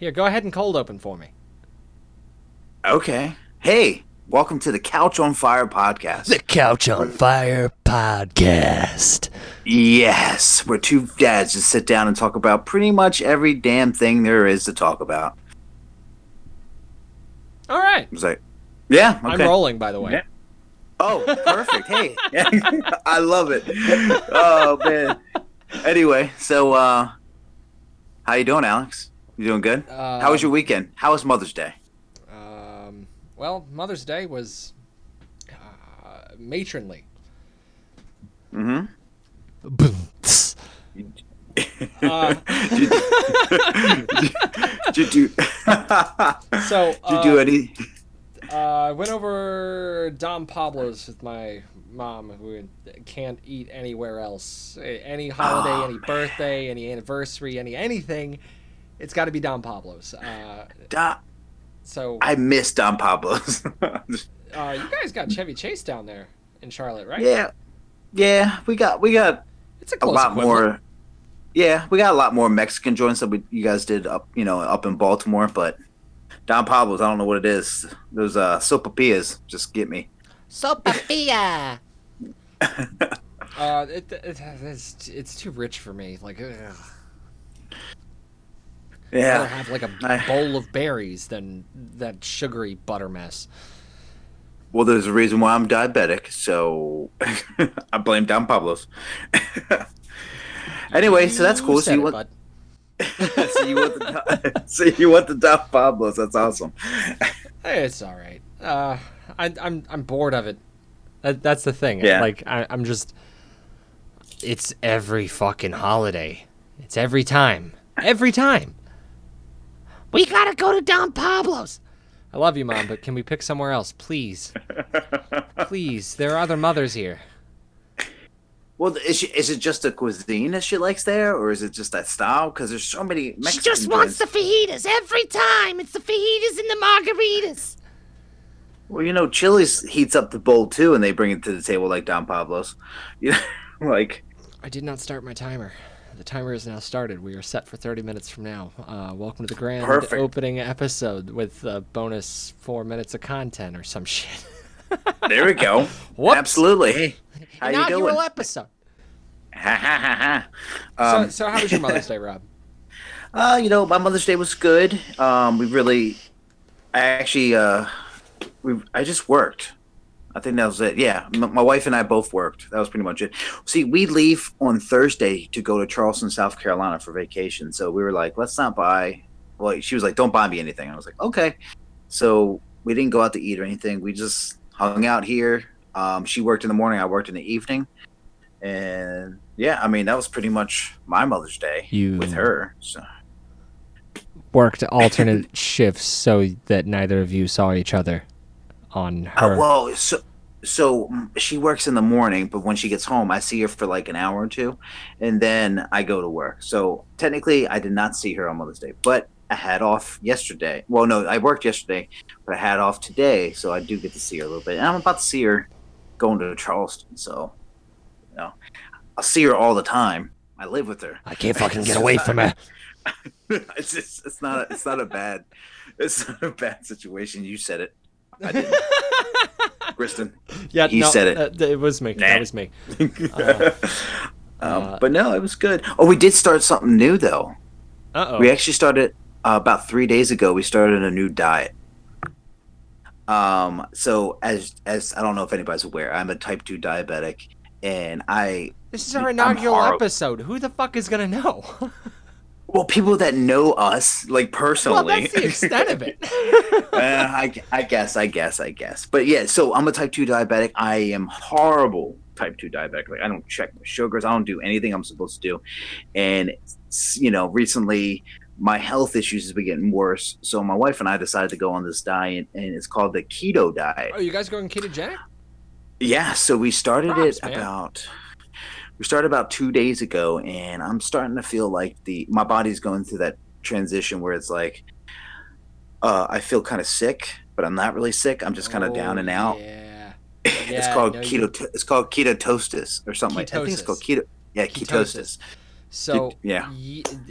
Here, go ahead and cold open for me. Okay. Hey, welcome to the Couch on Fire podcast. The Couch on Fire podcast. Yes, where two dads just sit down and talk about pretty much every damn thing there is to talk about. All right. I was like, yeah, okay. I'm rolling, by the way. Yeah. Oh, perfect. Hey, I love it. Oh, man. Anyway, so how you doing, Alex? You doing good? How was your weekend? How was Mother's Day? Well, Mother's Day was matronly. Mm-hmm. Did you do any? I went over Don Pablo's with my mom, who can't eat anywhere else. Any holiday, any birthday, any anniversary, anything, it's got to be Don Pablo's. So I miss Don Pablo's. You guys got Chevy Chase down there in Charlotte, right? Yeah, we got it's a lot more. Yeah, we got a lot more Mexican joints than you guys did up in Baltimore, but Don Pablo's, I don't know what it is. Those sopapillas just get me. Sopapilla. It's too rich for me. Like, ugh. Yeah. I'd rather have like a bowl of berries than that sugary butter mess. Well, there's a reason why I'm diabetic, so I blame Don Pablo's. Anyway, so that's cool. So you want the Don Pablo's? That's awesome. Hey, it's all right. I'm bored of it. That's the thing. Yeah. Like I'm just. It's every fucking holiday. It's every time. Every time. We gotta go to Don Pablo's. I love you, Mom, but can we pick somewhere else, please? Please, there are other mothers here. Well, is it just the cuisine that she likes there, or is it just that style? Because there's so many Mexican She just wants the fajitas every time. It's the fajitas and the margaritas. Well, Chili's heats up the bowl, too, and they bring it to the table like Don Pablo's. I did not start my timer. The timer is now started. We are set for 30 minutes from now. Welcome to the grand opening episode with a bonus 4 minutes of content or some shit. There we go. Whoops. Absolutely. Hey. How you doing? Episode. So how was your Mother's Day, Rob? My Mother's Day was good. I just worked. I think that was it. Yeah, my wife and I both worked. That was pretty much it. See, we leave on Thursday to go to Charleston, South Carolina for vacation. So we were like, let's not buy. Well, she was like, don't buy me anything. I was like, okay. So we didn't go out to eat or anything. We just hung out here. She worked in the morning, I worked in the evening, and that was pretty much my Mother's Day with her. So. Worked alternate shifts so that neither of you saw each other on her. So she works in the morning, but when she gets home, I see her for like an hour or two, and then I go to work. So technically, I did not see her on Mother's Day, but I had off yesterday. Well, no, I worked yesterday, but I had off today, so I do get to see her a little bit. And I'm about to see her going to Charleston, so I'll see her all the time. I live with her. I can't fucking get away from her. It's not a bad situation. You said it. I didn't. Kristen. Yeah, said it. It was me. That was me. But no, it was good. Oh, we did start something new though. Uh-oh. We actually started about 3 days ago. We started a new diet. So as I don't know if anybody's aware, I'm a type 2 diabetic, and this is our inaugural episode. Who the fuck is gonna know? Well, people that know us, like personally. Well, that's the extent of it. I guess. But yeah, so I'm a type 2 diabetic. I am horrible type 2 diabetic. Like, I don't check my sugars. I don't do anything I'm supposed to do. And recently my health issues has been getting worse. So my wife and I decided to go on this diet, and it's called the keto diet. Oh, you guys going ketogenic? Yeah. So we started about 2 days ago, and I'm starting to feel like my body's going through that transition where it's like, I feel kind of sick, but I'm not really sick. I'm just kind of down and out. Yeah. It's called ketosis or something like that. I think it's called keto. Yeah, ketosis. So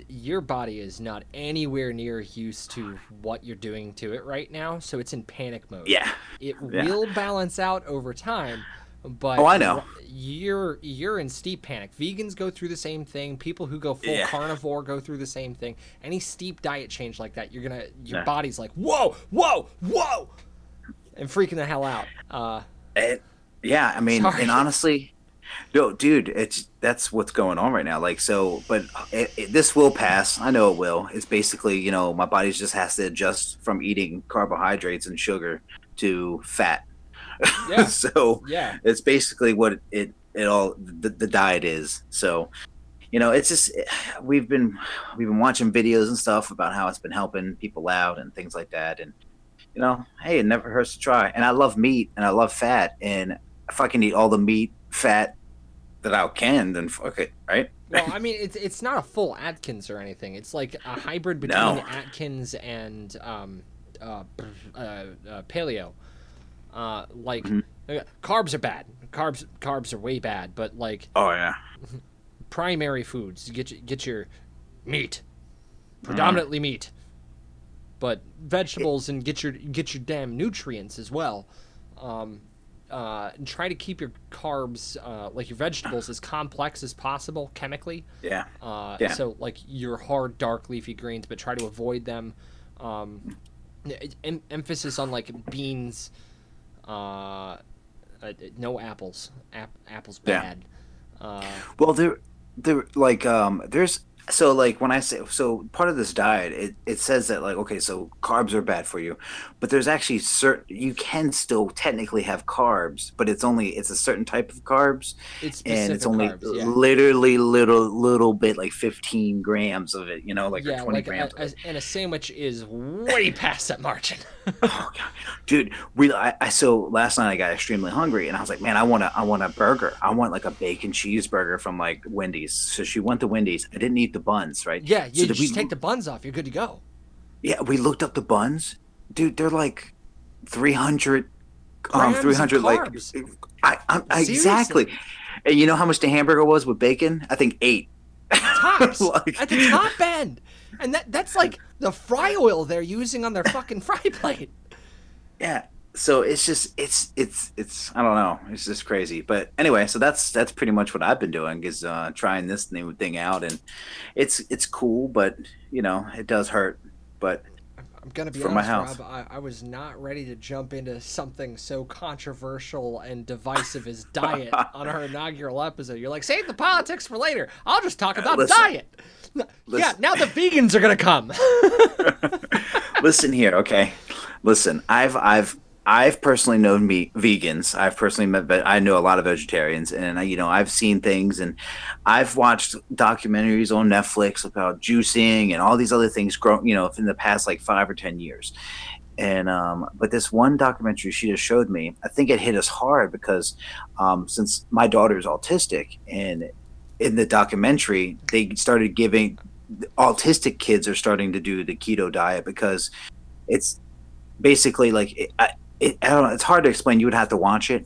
your body is not anywhere near used to what you're doing to it right now, so it's in panic mode. Yeah. It will balance out over time, but I know. You're in steep panic. Vegans go through the same thing. People who go full carnivore go through the same thing. Any steep diet change like that, you're gonna your body's like, whoa, whoa, whoa, and freaking the hell out. I mean, and honestly. No, dude, that's what's going on right now. Like, so, but this will pass. I know it will. It's basically, you know, my body just has to adjust from eating carbohydrates and sugar to fat. Yeah. So, yeah, it's basically what the diet is. So, you know, it's just we've been watching videos and stuff about how it's been helping people out and things like that. And you know, hey, it never hurts to try. And I love meat and I love fat. And if I can eat all the meat, fat that I can, then fuck it, right? Well, I mean, it's not a full Atkins or anything. It's like a hybrid between Atkins and paleo. Carbs are bad. Carbs are way bad. But like, primary foods. Get your meat, predominantly meat, but vegetables and get your damn nutrients as well. And try to keep your carbs, like your vegetables, as complex as possible chemically. Yeah. So like your hard, dark leafy greens, but try to avoid them. Emphasis on like beans. No apples. Apples bad. Yeah. Well, they're like there's. So, like, when I say, so part of this diet, it says that, like, okay, so carbs are bad for you, but there's actually you can still technically have carbs, but it's a certain type of carbs. It's specific and it's only carbs, literally little bit, like 15 grams of it, you know, like, or 20 grams. And a sandwich is way past that margin. Oh, God. Dude, so last night I got extremely hungry and I was like, man, I want a burger. I want like a bacon cheeseburger from like Wendy's. So she went to Wendy's. I didn't eat the buns, right? Yeah, you just take the buns off. You're good to go. Yeah, we looked up the buns. Dude, they're like 300 like I exactly. And you know how much the hamburger was with bacon? I think 8. Tops. Like, at the top end. And that's like the fry oil they're using on their fucking fry plate. Yeah. So it's just it's I don't know. It's just crazy. But anyway, so that's pretty much what I've been doing is trying this new thing out, and it's cool, but you know, it does hurt. But I'm gonna be honest, Rob, I was not ready to jump into something so controversial and divisive as diet on our inaugural episode. You're like, save the politics for later. I'll just talk about diet. Yeah, now the vegans are gonna come. Listen here, okay. Listen, I've personally known vegans. I've personally met, but I know a lot of vegetarians, and you know, I've seen things, and I've watched documentaries on Netflix about juicing and all these other things. You know, in the past like 5 or 10 years, and but this one documentary she just showed me, I think it hit us hard because since my daughter is autistic, and in the documentary they started giving autistic kids are starting to do the keto diet because it's basically like. I don't know, it's hard to explain. You would have to watch it,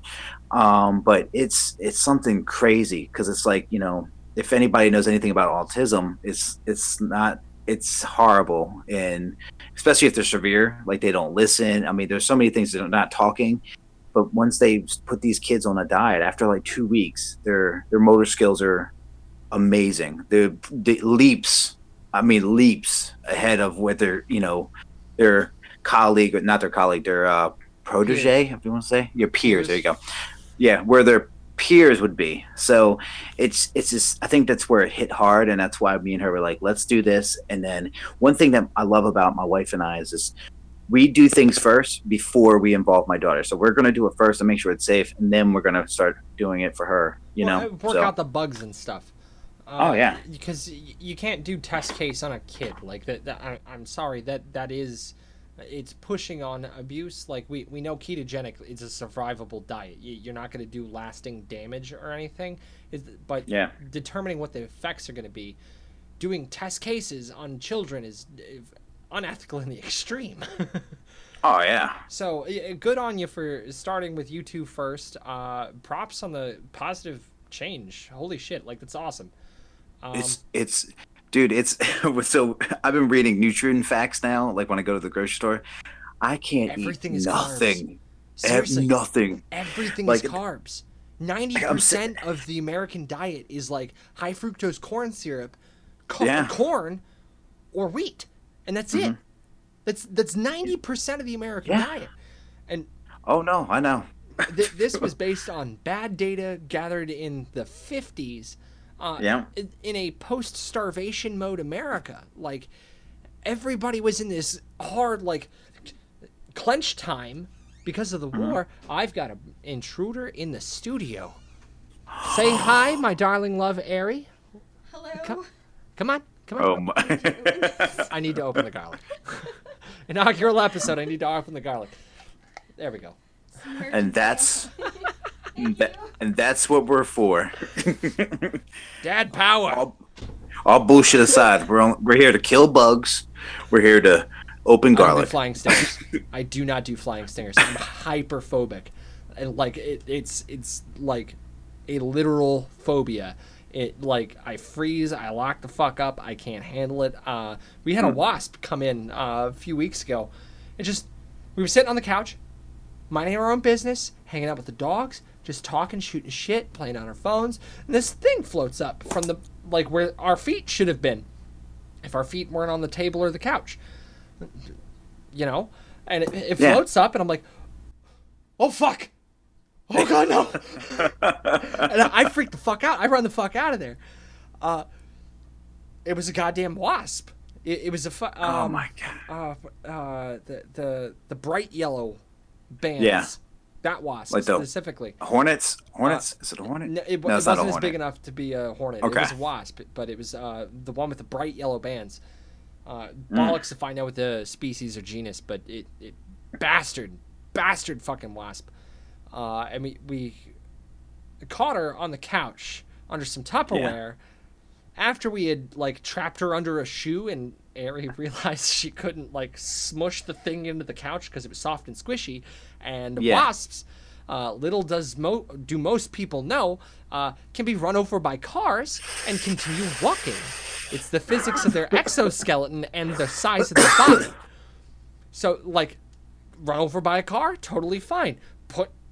but it's something crazy because it's like, you know, if anybody knows anything about autism, it's horrible, and especially if they're severe, like they don't listen. I mean, there's so many things that are not talking, but once they put these kids on a diet, after like 2 weeks, their motor skills are amazing. They leaps ahead of what their, you know, their colleague, not their colleague, their protege, if you want to say, your peers. There you go. Yeah, where their peers would be. So it's just, I think that's where it hit hard, and that's why me and her were like, let's do this. And then one thing that I love about my wife and I is this, we do things first before we involve my daughter. So we're going to do it first and make sure it's safe, and then we're going to start doing it for her, you know? Work out the bugs and stuff. Because you can't do test case on a kid. Like, I'm sorry, that is... It's pushing on abuse. Like we know ketogenic is a survivable diet. You're not going to do lasting damage or anything, but determining what the effects are going to be, doing test cases on children is unethical in the extreme. Oh yeah. So good on you for starting with you two first. Props on the positive change. Holy shit! Like that's awesome. It's so I've been reading nutrient facts now. Like when I go to the grocery store, I can't everything eat is nothing. Seriously, nothing. Everything is carbs. 90% of the American diet is like high fructose corn syrup, corn, or wheat, and that's it. That's 90% of the American diet. And I know. This was based on bad data gathered in the 50s. In a post-starvation mode America, like everybody was in this hard like clench time because of the war. I've got an intruder in the studio. Say hi, my darling love, Ari. Hello. Come on. Oh my! I need to open the garlic. Inaugural episode. I need to open the garlic. There we go. And that's. And that's what we're for. Dad power. All bullshit aside, we're here to kill bugs. We're here to open garlic. Flying stingers. I do not do flying stingers. I'm hyperphobic, and like it's like a literal phobia. It like I freeze. I lock the fuck up. I can't handle it. We had a wasp come in a few weeks ago. We were sitting on the couch, minding our own business, hanging out with the dogs. Just talking, shooting shit, playing on our phones. And this thing floats up from the, like, where our feet should have been. If our feet weren't on the table or the couch. You know? And it floats up, and I'm like, oh, fuck. Oh, God, no. And I freak the fuck out. I run the fuck out of there. It was a goddamn wasp. It was a... oh, my God. The bright yellow bands. Yeah. That wasp, like specifically. Hornets? Is it a hornet? No, it's not a hornet. It wasn't as big enough to be a hornet. Okay. It was a wasp, but it was the one with the bright yellow bands. Bollocks if I know what the species or genus, but it bastard fucking wasp. And we caught her on the couch under some Tupperware after we had, like, trapped her under a shoe, and Ari realized she couldn't, like, smush the thing into the couch because it was soft and squishy. And wasps, little does do most people know, can be run over by cars and continue walking. It's the physics of their exoskeleton and the size of their body. So, like, run over by a car, totally fine.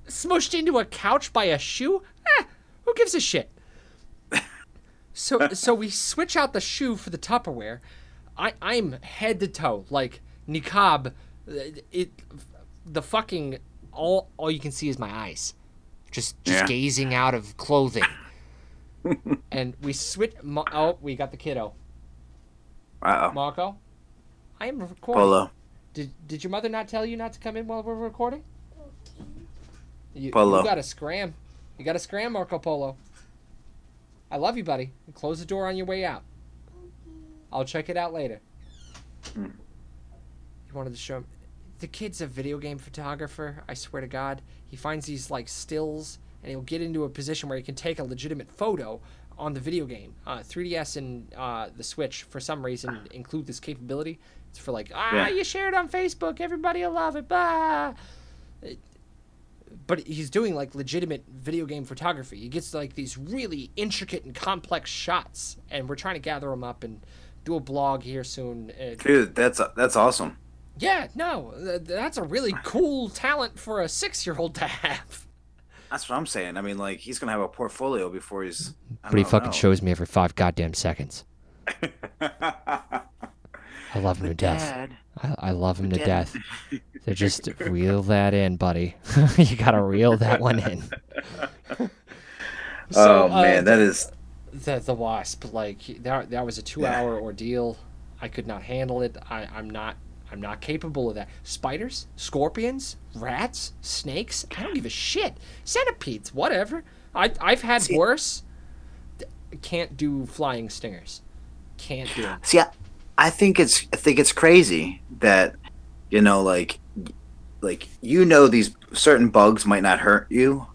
Smushed into a couch by a shoe, who gives a shit? So we switch out the shoe for the Tupperware. I'm head to toe, like niqab. The fucking all you can see is my eyes, just gazing out of clothing. And we switch. We got the kiddo. Marco, I am recording. Polo. Did your mother not tell you not to come in while we're recording? Polo. You gotta scram. You gotta scram, Marco Polo. I love you, buddy. Close the door on your way out. I'll check it out later. You wanted to show him. The kid's a video game photographer, I swear to God. He finds these, like, stills, and he'll get into a position where he can take a legitimate photo on the video game. 3DS and the Switch, for some reason, include this capability. It's for, like, you share it on Facebook. Everybody will love it. Bah! But he's doing, like, legitimate video game photography. He gets, like, these really intricate and complex shots, and we're trying to gather them up and do a blog here soon. Dude, that's awesome. Yeah, no, that's a really cool talent for a 6-year-old to have. That's what I'm saying. I mean, like, he's going to have a portfolio before he's... But he fucking shows me every 5 goddamn seconds. I love him to death. I love him to death. So just reel that in, buddy. You gotta reel that one in. So, man, that is the wasp. Like that was a 2-hour ordeal. I could not handle it. I'm not capable of that. Spiders, scorpions, rats, snakes. I don't give a shit. Centipedes, whatever. I've had worse. Can't do flying stingers. Can't do it. See, I think it's crazy that, you know, like you know these certain bugs might not hurt you,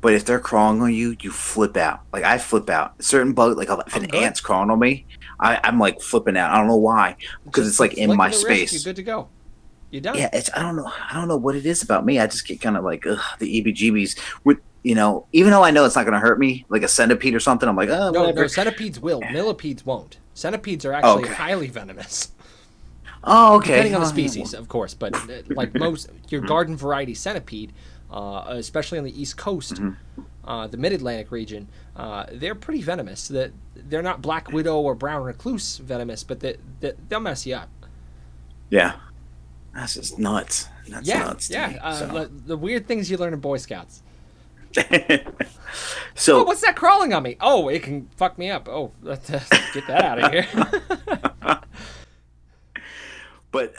but if they're crawling on you, you flip out. Like I flip out. Certain bugs, like if an ant's crawling on me, I'm like flipping out. I don't know why, because it's like in my space. You're good to go. You're done. Yeah, I don't know what it is about me. I just get kind of like the heebie-jeebies with you know, even though I know it's not going to hurt me, like a centipede or something, I'm like, oh, no, whatever. No, centipedes will. Millipedes won't. Centipedes are actually highly venomous. Oh, okay. Depending on the species, of course, but like most, your garden variety centipede, especially on the East Coast, the Mid-Atlantic region, they're pretty venomous. They're not Black Widow or Brown Recluse venomous, but they'll mess you up. Yeah. That's just nuts. That's nuts. Yeah, yeah. The weird things you learn in Boy Scouts. So, oh, what's that crawling on me? Oh, it can fuck me up. Oh, let's get that out of here. But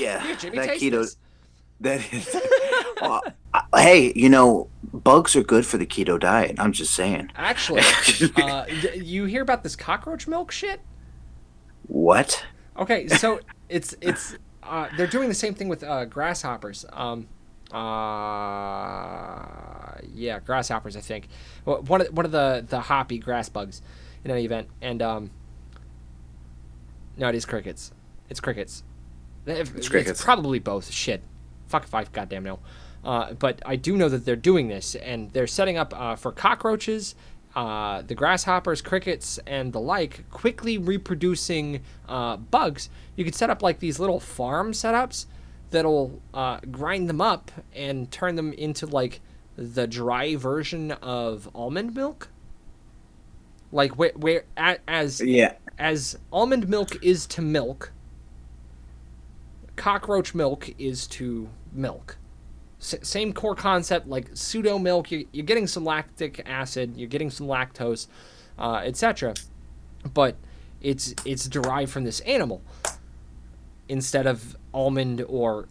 yeah, here, that keto, this. That is. Hey, you know, bugs are good for the keto diet. I'm just saying. Actually, you hear about this cockroach milk shit? What? Okay, so it's they're doing the same thing with grasshoppers. Yeah, grasshoppers, I think. Well, one of the hoppy grass bugs, in any event. And no, it is crickets. It's crickets. It's probably both. Shit. Fuck if I goddamn know. But I do know that they're doing this, and they're setting up for cockroaches, the grasshoppers, crickets, and the like, quickly reproducing bugs. You could set up like these little farm setups that'll grind them up and turn them into like the dry version of almond milk. Like where as almond milk is to milk, cockroach milk is to milk. Same core concept, like pseudo milk. You're getting some lactic acid, you're getting some lactose, etc. But it's derived from this animal instead of almond or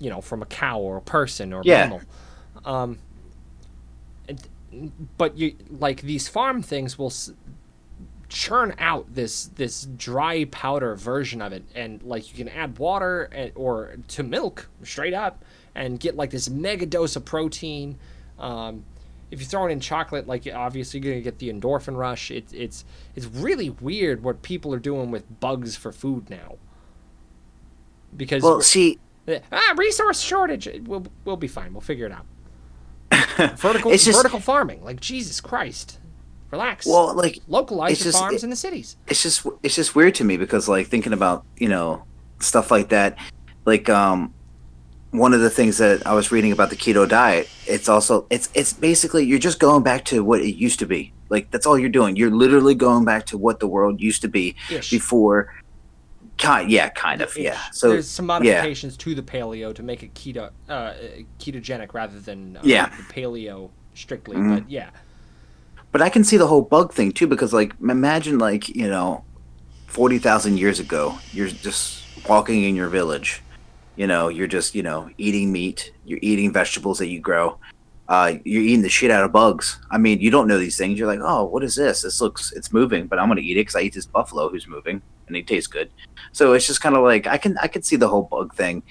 you know, from a cow or a person or mammal. But you like these farm things will churn out this dry powder version of it, and like you can add water or to milk straight up and get like this mega dose of protein. If you throw it in chocolate, like obviously you're gonna get the endorphin rush. It's really weird what people are doing with bugs for food now. Because resource shortage. We'll be fine. We'll figure it out. Vertical farming. Like Jesus Christ. Relax. Well, like localize your farms in the cities. It's just weird to me because like thinking about, you know, stuff like that, like one of the things that I was reading about the keto diet, it's basically you're just going back to what it used to be. Like that's all you're doing. You're literally going back to what the world used to be ish. Before. Kind of. Yeah. So there's some modifications to the paleo to make it keto, ketogenic rather than the paleo strictly. Mm-hmm. But yeah. But I can see the whole bug thing too, because like imagine like, you know, 40,000 years ago, you're just walking in your village, you know, you're just, you know, eating meat, you're eating vegetables that you grow, you're eating the shit out of bugs. I mean, you don't know these things. You're like, oh, what is this? This looks, it's moving, but I'm gonna eat it because I eat this buffalo who's moving. And it tastes good, so it's just kind of like I can see the whole bug thing.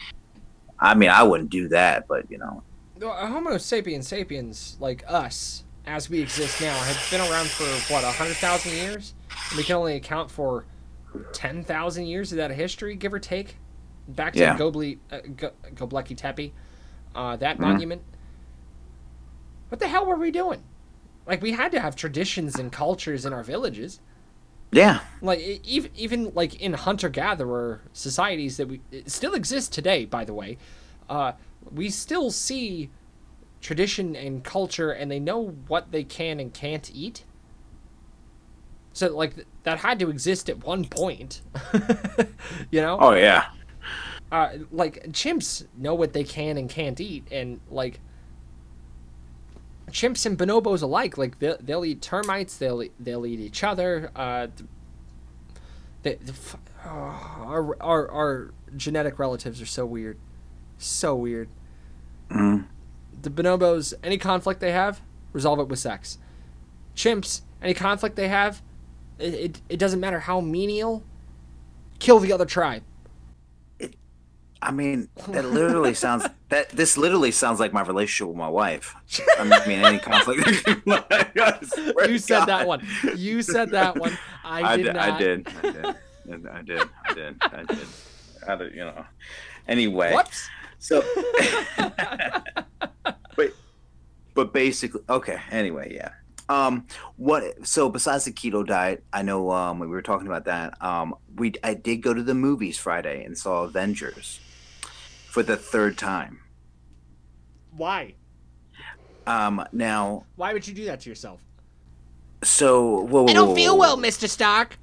I mean, I wouldn't do that, but you know, Homo sapiens sapiens like us as we exist now have been around for what 100,000 years, and we can only account for 10,000 years of that history, give or take, back to Göbekli Tepe, that monument. What the hell were we doing? Like we had to have traditions and cultures in our villages. Yeah. Like even like in hunter-gatherer societies that still exist today, by the way, we still see tradition and culture, and they know what they can and can't eat. So like that had to exist at one point, you know? Oh yeah. Like chimps know what they can and can't eat, and like chimps and bonobos alike, like they'll eat termites, they'll eat each other. Our genetic relatives are so weird. The bonobos, any conflict they have, resolve it with sex. Chimps, any conflict they have, it doesn't matter how menial, kill the other tribe. I mean, this literally sounds like my relationship with my wife. I mean, any conflict. You said that one. I did. I did. You know. Anyway. Whoops. So. But But basically, okay. Anyway, yeah. So besides the keto diet, I know we were talking about that. I did go to the movies Friday and saw Avengers for the third time. Why? Now. Why would you do that to yourself? So whoa, I don't feel well, Mr. Stark.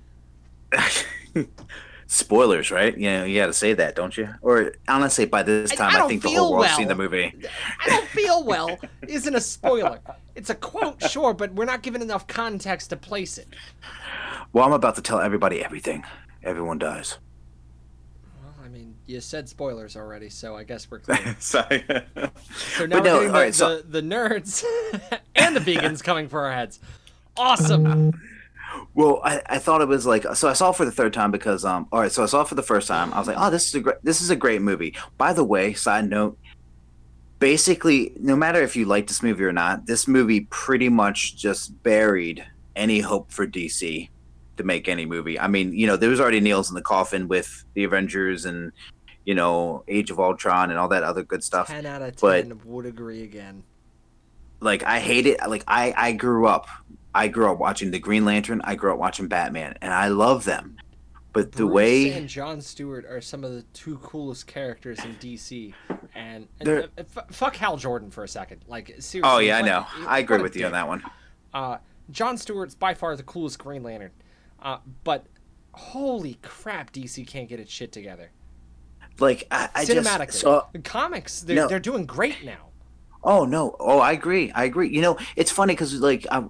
Spoilers, right? You know, you got to say that, don't you? Or honestly, by this time, I think the whole world's seen the movie. I don't feel well isn't a spoiler. It's a quote, sure, but we're not given enough context to place it. Well, I'm about to tell everybody everything. Everyone dies. Well, I mean, you said spoilers already, so I guess we're clear. Sorry. So now we're getting the nerds and the vegans coming for our heads. Awesome. Well, I thought it was like, so I saw it for the third time because so I saw it for the first time. I was like, oh, this is a great movie. By the way, side note, basically, no matter if you like this movie or not, this movie pretty much just buried any hope for DC to make any movie. I mean, you know, there was already nails in the coffin with the Avengers and, you know, Age of Ultron and all that other good stuff. 10 out of 10, but would agree again. Like, I hate it. Like, I grew up watching the Green Lantern. I grew up watching Batman, and I love them. But Bruce and John Stewart are some of the two coolest characters in DC. And fuck Hal Jordan for a second. Like, seriously. Oh yeah, like, I know. I agree with you on that one. John Stewart's by far the coolest Green Lantern. But holy crap, DC can't get its shit together. Like, I cinematically, the comics they're doing great now. Oh, no. Oh, I agree. You know, it's funny because, like, I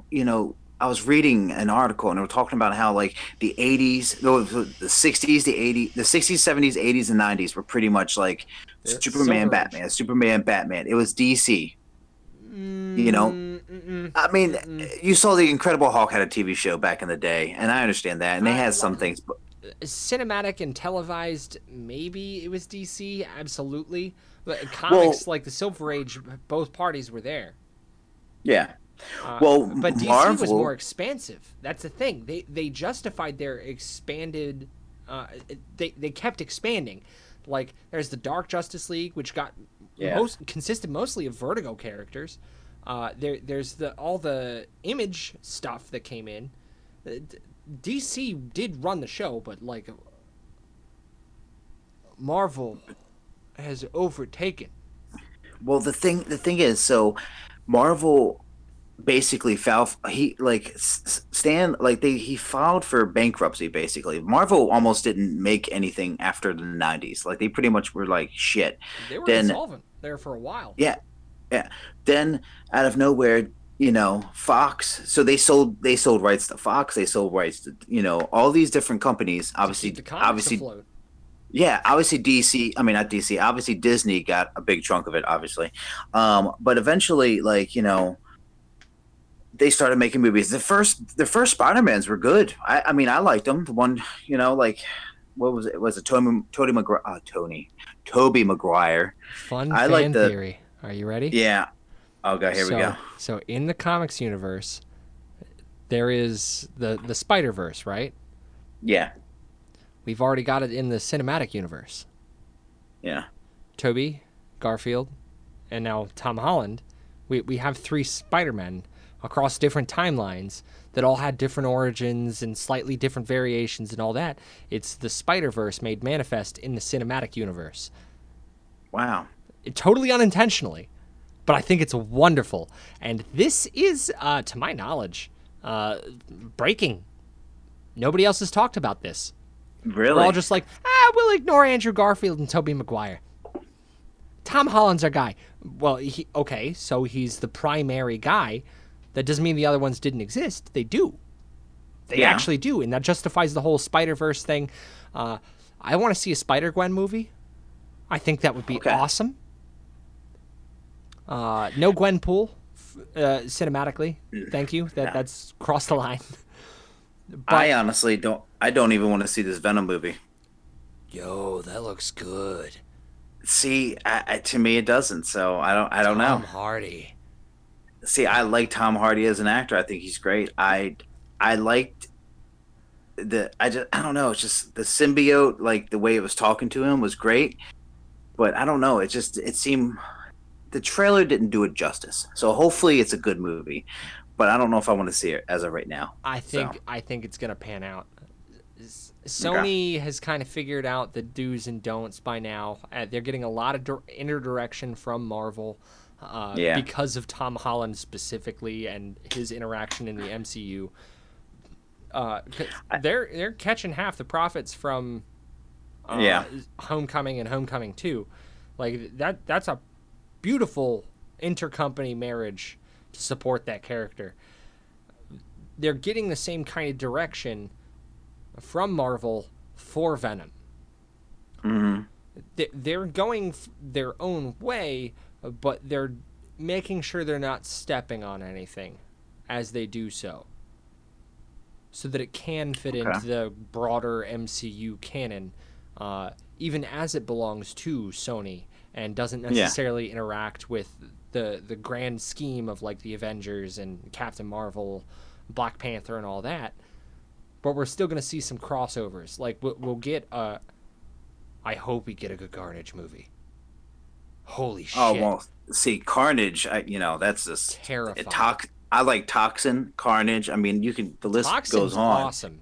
was reading an article and they were talking about how, like, the 80s, no, the 60s, the 80s, the 60s, 70s, 80s, and 90s were pretty much, like, Superman, Batman. It was DC, you know? I mean, you saw The Incredible Hulk had a TV show back in the day, and I understand that, and they had some things. But cinematic and televised, maybe it was DC, absolutely. Comics, well, like the Silver Age, both parties were there. Yeah. But DC was more expansive. That's the thing. They justified their expanded they kept expanding. Like, there's the Dark Justice League, which consisted mostly of Vertigo characters. There's all the Image stuff that came in. DC did run the show, but, like, Marvel has overtaken. Well, the thing is, so Marvel basically he filed for bankruptcy. Basically, Marvel almost didn't make anything after the 90s. Like, they pretty much were like shit. They were insolvent there for a while. Yeah. Then out of nowhere, you know, Fox. So they sold rights to Fox. They sold rights to, you know, all these different companies. Obviously, to keep the comics afloat. Yeah, obviously obviously Disney got a big chunk of it, obviously. But eventually, like, you know, they started making movies. The first Spider-Mans were good. I mean, I liked them. The one, you know, like, what was it? Was it Toby Maguire. Fun fan theory. Are you ready? Yeah. Oh, God, here we go. So in the comics universe, there is the Spider-Verse, right? Yeah. We've already got it in the cinematic universe. Yeah. Toby, Garfield, and now Tom Holland. We have three Spider-Men across different timelines that all had different origins and slightly different variations and all that. It's the Spider-Verse made manifest in the cinematic universe. Wow. Totally unintentionally, but I think it's wonderful. And this is, to my knowledge, breaking. Nobody else has talked about this. Really? We're all just like, we'll ignore Andrew Garfield and Toby Maguire. Tom Holland's our guy. Well, so he's the primary guy. That doesn't mean the other ones didn't exist. They do. They actually do, and that justifies the whole Spider-Verse thing. I want to see a Spider-Gwen movie. I think that would be awesome. No Gwenpool, cinematically. Thank you. That's crossed the line. But I honestly don't. I don't even want to see this Venom movie. Yo, that looks good. See, to me it doesn't. So I don't know. Tom Hardy. See, I like Tom Hardy as an actor. I think he's great. I don't know. It's just the symbiote. Like, the way it was talking to him was great. But I don't know. It seemed the trailer didn't do it justice. So hopefully it's a good movie, but I don't know if I want to see it as of right now. I think it's gonna pan out. Sony has kind of figured out the do's and don'ts by now. They're getting a lot of interdirection from Marvel because of Tom Holland specifically and his interaction in the MCU. They're catching half the profits from Homecoming and Homecoming 2. Like that's a beautiful intercompany marriage to support that character. They're getting the same kind of direction from Marvel for Venom. Mm-hmm. They're going their own way, but they're making sure they're not stepping on anything as they do so, so that it can fit into the broader MCU canon, even as it belongs to Sony and doesn't necessarily interact with the grand scheme of like the Avengers and Captain Marvel, Black Panther, and all that. But we're still going to see some crossovers. Like we'll get I hope we get a good Carnage movie. Holy shit! Oh well, see Carnage. That's just terrifying. I like Toxin, Carnage. I mean, the list Toxin's goes on. Awesome.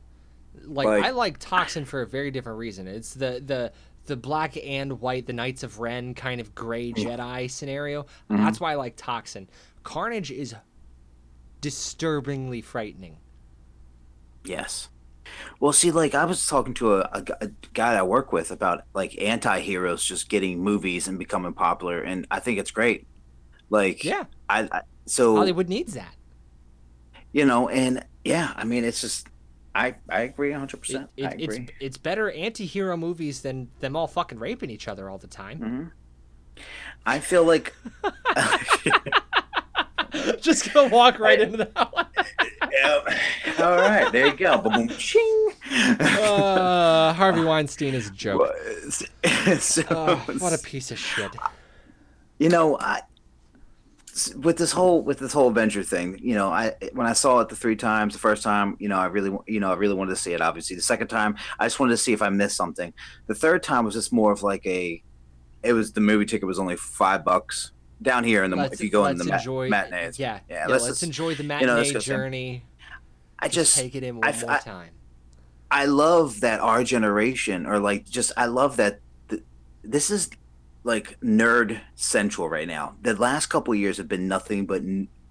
Like I like Toxin for a very different reason. It's the black and white, the Knights of Ren kind of gray Jedi scenario. Mm-hmm. That's why I like Toxin. Carnage is disturbingly frightening. Yes. Well, see, like I was talking to a guy I work with about like anti-heroes just getting movies and becoming popular, and I think it's great. Like so Hollywood needs that. It's just I agree 100%. I agree. It's better anti-hero movies than them all fucking raping each other all the time. Mm-hmm. I feel like just gonna walk right into that one. Yep. All right, there you go. Boom, ching. Harvey Weinstein is a joke. What a piece of shit. With this whole Avenger thing, when I saw it the first time, I really wanted to see it. Obviously, the second time, I just wanted to see if I missed something. The third time was just more of like the movie ticket was only $5 down here if you go in the matinees. Let's enjoy the matinee journey. Just take it in one more time. I love that our generation, I love that this is like nerd central right now. The last couple of years have been nothing but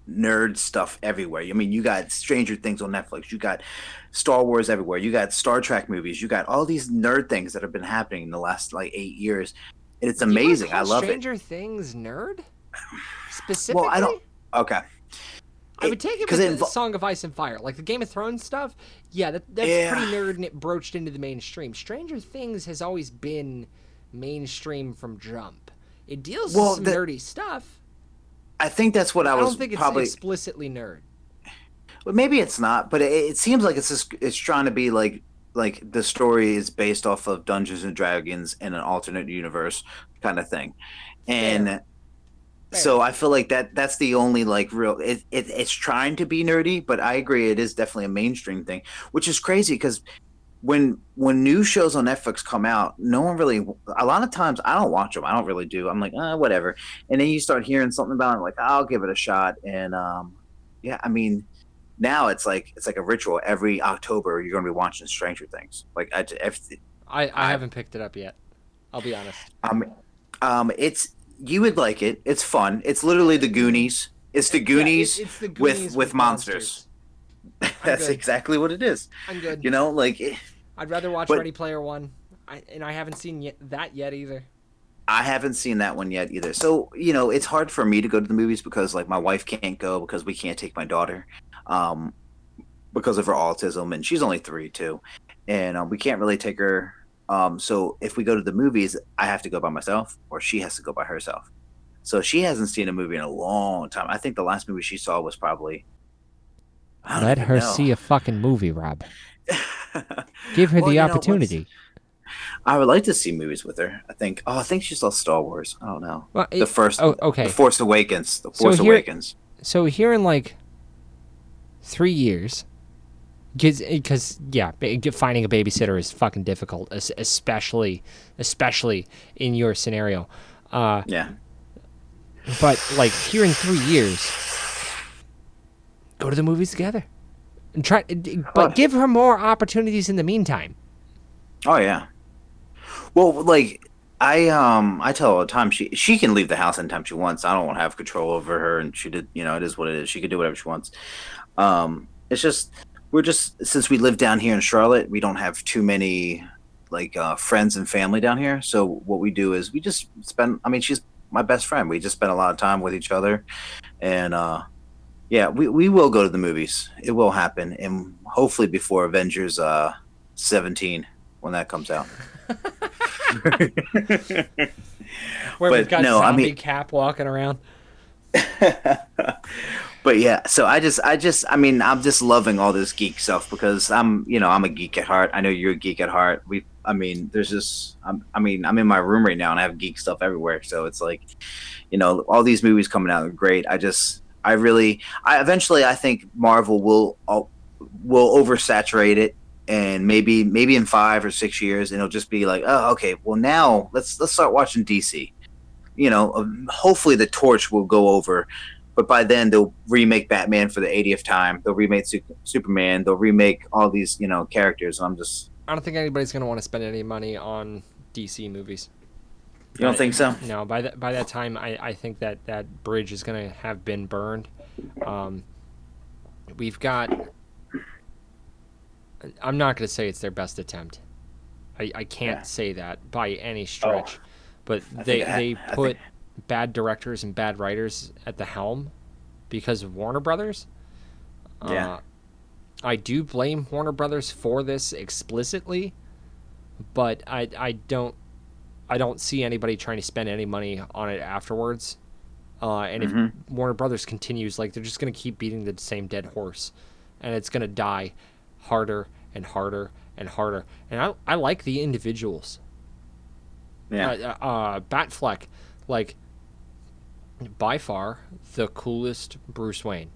nerd stuff everywhere. I mean, you got Stranger Things on Netflix, you got Star Wars everywhere, you got Star Trek movies, you got all these nerd things that have been happening in the last like 8 years, and it's amazing. I love Stranger Things nerd specifically. Well, I don't. Okay. I would take it with the Song of Ice and Fire, like the Game of Thrones stuff. Yeah, that's pretty nerd and it broached into the mainstream. Stranger Things has always been mainstream from jump. It deals with some nerdy stuff. I think that's what I don't think it's probably explicitly nerd. Well, maybe it's not, but it seems like it's trying to be like the story is based off of Dungeons and Dragons in an alternate universe kind of thing, and so I feel like that's the only like real. It's trying to be nerdy, but I agree it is definitely a mainstream thing, which is crazy because when new shows on Netflix come out, a lot of times I don't watch them. I don't really do. I'm like, whatever. And then you start hearing something about it, like, I'll give it a shot. And now it's like a ritual. Every October you're going to be watching Stranger Things. Like I haven't picked it up yet. I'll be honest. You would like it. It's fun. It's literally the Goonies. It's the Goonies, it's the Goonies with monsters. That's exactly what it is. I'm good. I'd rather watch Ready Player One, and I haven't seen that yet either. I haven't seen that one yet either. So, it's hard for me to go to the movies because, my wife can't go because we can't take my daughter because of her autism, and she's only 3, too. And we can't really take her. So if we go to the movies, I have to go by myself, or she has to go by herself. So she hasn't seen a movie in a long time. I think the last movie she saw was probably... Let her see a fucking movie, Rob. Give her the opportunity. I would like to see movies with her. I think she saw Star Wars. I don't know. Well, The Force Awakens. So here in 3 years, because finding a babysitter is fucking difficult, especially in your scenario. But like here in 3 years, go to the movies together, and try. But give her more opportunities in the meantime. Oh yeah. Well, like I tell her all the time she can leave the house anytime she wants. I don't want to have control over her, and she did. You know, it is what it is. She can do whatever she wants. It's just since we live down here in Charlotte, we don't have too many like friends and family down here. So what we do is we just spend. I mean, she's my best friend. We just spend a lot of time with each other, and yeah, we will go to the movies. It will happen, and hopefully before Avengers 17 when that comes out. Where but we've got no, zombie Cap walking around. But yeah, so I mean, I'm just loving all this geek stuff because I'm a geek at heart. I know you're a geek at heart. I'm in my room right now and I have geek stuff everywhere. So it's like, all these movies coming out are great. I think Marvel will oversaturate it, and maybe in 5 or 6 years, and it'll just be like, oh, okay, well now let's start watching DC. Hopefully the torch will go over. But by then, they'll remake Batman for the 80th time. They'll remake Superman. They'll remake all these, characters. I don't think anybody's going to want to spend any money on DC movies. You don't think so? No. By that time, I think that bridge is going to have been burned. We've got... I'm not going to say it's their best attempt. I can't say that by any stretch. Oh, but they put bad directors and bad writers at the helm because of Warner Brothers. I do blame Warner Brothers for this explicitly, but I don't see anybody trying to spend any money on it afterwards. And if Warner Brothers continues, like, they're just going to keep beating the same dead horse, and it's going to die harder and harder and harder. And I like the individuals. Batfleck, like, by far the coolest Bruce Wayne.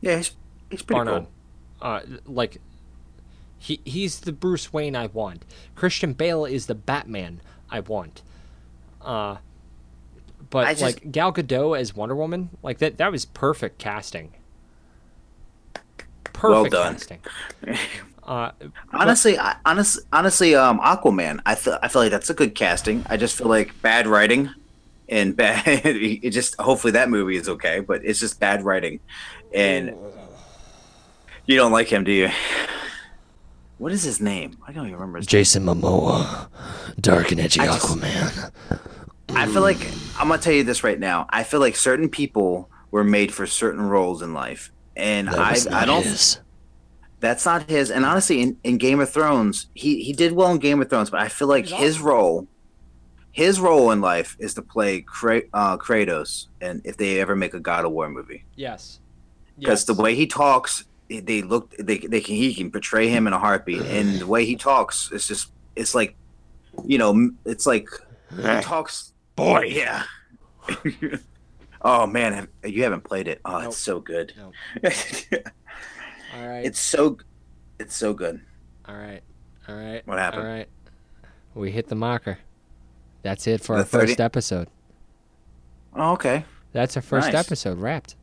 Yeah, he's pretty cool. Like, he's the Bruce Wayne I want. Christian Bale is the Batman I want. But like Gal Gadot as Wonder Woman, like that was perfect casting. Perfect casting. Honestly, Aquaman. I feel like that's a good casting. I just feel like bad writing. And bad, it just, hopefully that movie is okay, but it's just bad writing. And you don't like him, do you? What is his name? I don't even remember his name. Jason Momoa, dark and edgy Aquaman. I feel like, I'm going to tell you this right now. I feel like certain people were made for certain roles in life. And that's not his. And honestly, in Game of Thrones, he did well in Game of Thrones, but I feel like his role in life is to play Kratos, and if they ever make a God of War movie, yes, because the way he talks, he can portray him in a heartbeat, and the way he talks, it's like he talks. Boy, yeah. Oh man, you haven't played it. Oh, nope. It's so good. Nope. All right, it's so good. All right. What happened? All right, we hit the marker. That's it for our first episode. Oh, okay. That's our first episode wrapped.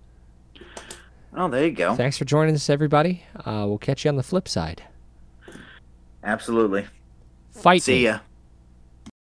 Oh, there you go. Thanks for joining us, everybody. We'll catch you on the flip side. Absolutely. Fight me. See ya.